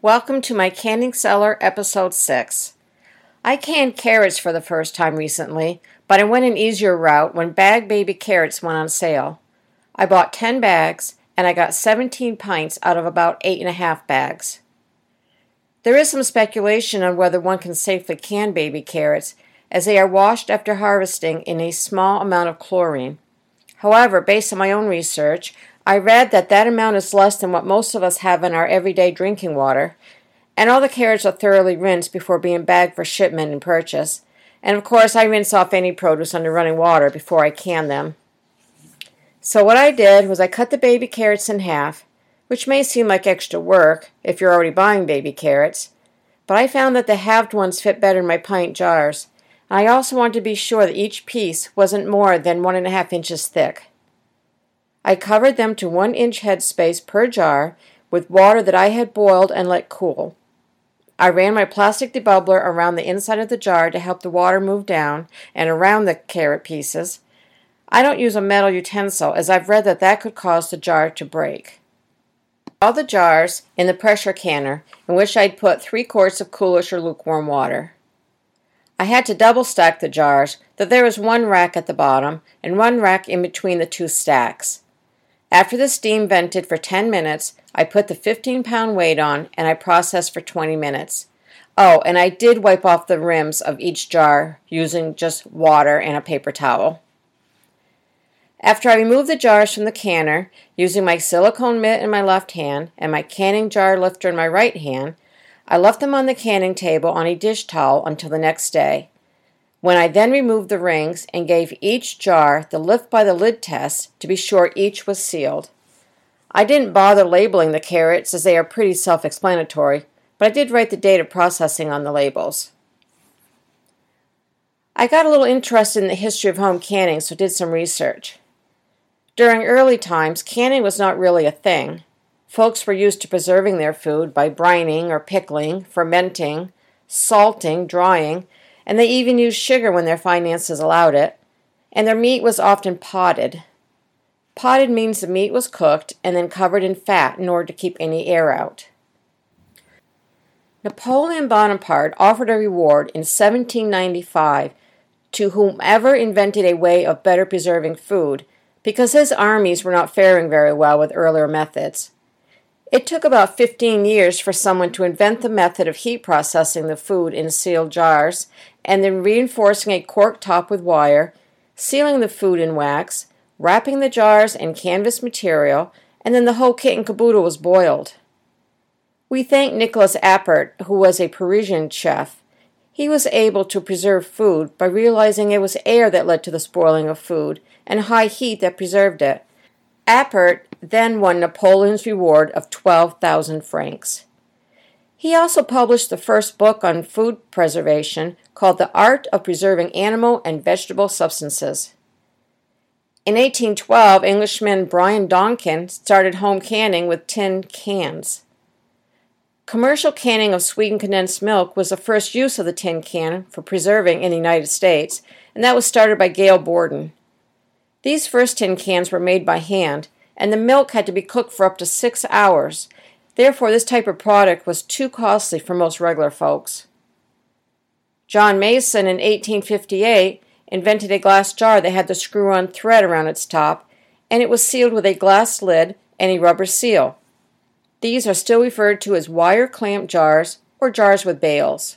Welcome to my canning cellar, episode 6. I canned carrots for the first time recently, but I went an easier route when bag baby carrots went on sale. I bought 10 bags, and I got 17 pints out of about 8.5 bags. There is some speculation on whether one can safely can baby carrots, as they are washed after harvesting in a small amount of chlorine. However, based on my own research, I read that amount is less than what most of us have in our everyday drinking water, and all the carrots are thoroughly rinsed before being bagged for shipment and purchase. And of course, I rinse off any produce under running water before I can them. So what I did was I cut the baby carrots in half, which may seem like extra work if you're already buying baby carrots, but I found that the halved ones fit better in my pint jars. I also wanted to be sure that each piece wasn't more than 1.5 inches thick. I covered them to 1 inch headspace per jar with water that I had boiled and let cool. I ran my plastic debubbler around the inside of the jar to help the water move down and around the carrot pieces. I don't use a metal utensil, as I've read that could cause the jar to break. All the jars in the pressure canner, in which I'd put 3 quarts of coolish or lukewarm water. I had to double stack the jars, though there was one rack at the bottom and one rack in between the two stacks. After the steam vented for 10 minutes, I put the 15-pound weight on and I processed for 20 minutes. Oh, and I did wipe off the rims of each jar using just water and a paper towel. After I removed the jars from the canner, using my silicone mitt in my left hand and my canning jar lifter in my right hand, I left them on the canning table on a dish towel until the next day, when I then removed the rings and gave each jar the lift by the lid test to be sure each was sealed. I didn't bother labeling the carrots, as they are pretty self-explanatory, but I did write the date of processing on the labels. I got a little interested in the history of home canning, so did some research. During early times, canning was not really a thing. Folks were used to preserving their food by brining or pickling, fermenting, salting, drying, and they even used sugar when their finances allowed it, and their meat was often potted. Potted means the meat was cooked and then covered in fat in order to keep any air out. Napoleon Bonaparte offered a reward in 1795 to whomever invented a way of better preserving food, because his armies were not faring very well with earlier methods. It took about 15 years for someone to invent the method of heat processing the food in sealed jars and then reinforcing a cork top with wire, sealing the food in wax, wrapping the jars in canvas material, and then the whole kit and caboodle was boiled. We thank Nicolas Appert, who was a Parisian chef. He was able to preserve food by realizing it was air that led to the spoiling of food and high heat that preserved it. Appert then won Napoleon's reward of 12,000 francs. He also published the first book on food preservation called The Art of Preserving Animal and Vegetable Substances. In 1812, Englishman Brian Donkin started home canning with tin cans. Commercial canning of sweetened condensed milk was the first use of the tin can for preserving in the United States, and that was started by Gail Borden. These first tin cans were made by hand, and the milk had to be cooked for up to 6 hours. Therefore, this type of product was too costly for most regular folks. John Mason in 1858 invented a glass jar that had the screw-on thread around its top, and it was sealed with a glass lid and a rubber seal. These are still referred to as wire clamp jars or jars with bails.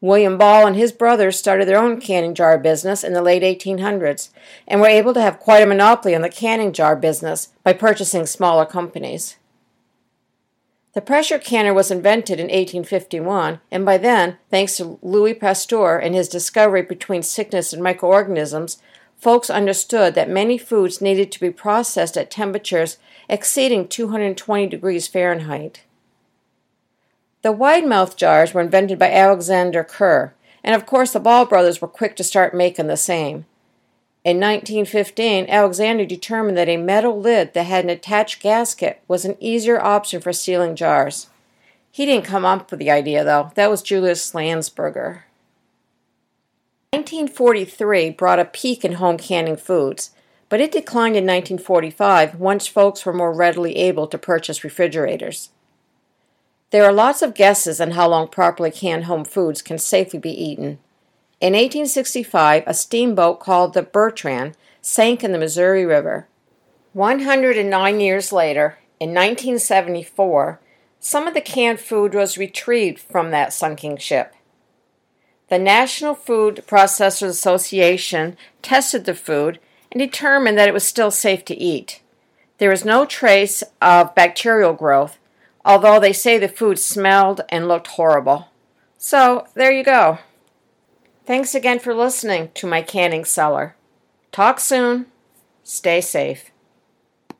William Ball and his brothers started their own canning jar business in the late 1800s and were able to have quite a monopoly on the canning jar business by purchasing smaller companies. The pressure canner was invented in 1851, and by then, thanks to Louis Pasteur and his discovery between sickness and microorganisms, folks understood that many foods needed to be processed at temperatures exceeding 220 degrees Fahrenheit. The wide-mouth jars were invented by Alexander Kerr, and of course the Ball brothers were quick to start making the same. In 1915, Alexander determined that a metal lid that had an attached gasket was an easier option for sealing jars. He didn't come up with the idea, though. That was Julius Landsberger. 1943 brought a peak in home canning foods, but it declined in 1945 once folks were more readily able to purchase refrigerators. There are lots of guesses on how long properly canned home foods can safely be eaten. In 1865, a steamboat called the Bertrand sank in the Missouri River. 109 years later, in 1974, some of the canned food was retrieved from that sunken ship. The National Food Processors Association tested the food and determined that it was still safe to eat. There is no trace of bacterial growth, although they say the food smelled and looked horrible. So, there you go. Thanks again for listening to my canning cellar. Talk soon. Stay safe.